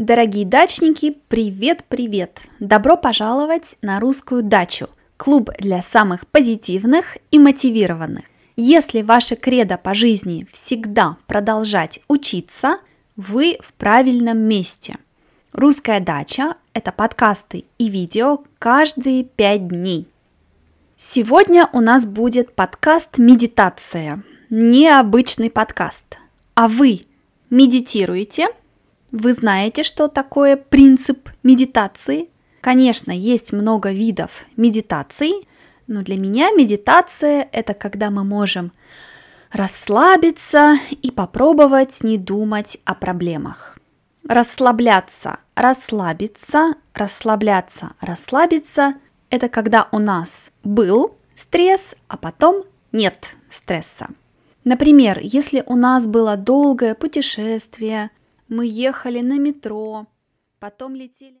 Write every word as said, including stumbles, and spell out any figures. Дорогие дачники, привет-привет! Добро пожаловать на русскую дачу. Клуб для самых позитивных и мотивированных. Если ваше кредо по жизни всегда продолжать учиться, вы в правильном месте. Русская дача – это подкасты и видео каждые пять дней. Сегодня у нас будет подкаст-медитация. Необычный подкаст. А вы медитируете? Вы знаете, что такое принцип медитации? Конечно, есть много видов медитаций, но для меня медитация – это когда мы можем расслабиться и попробовать не думать о проблемах. Расслабляться, расслабиться, расслабляться, расслабиться – это когда у нас был стресс, а потом нет стресса. Например, если у нас было долгое путешествие, мы ехали на метро, потом летели...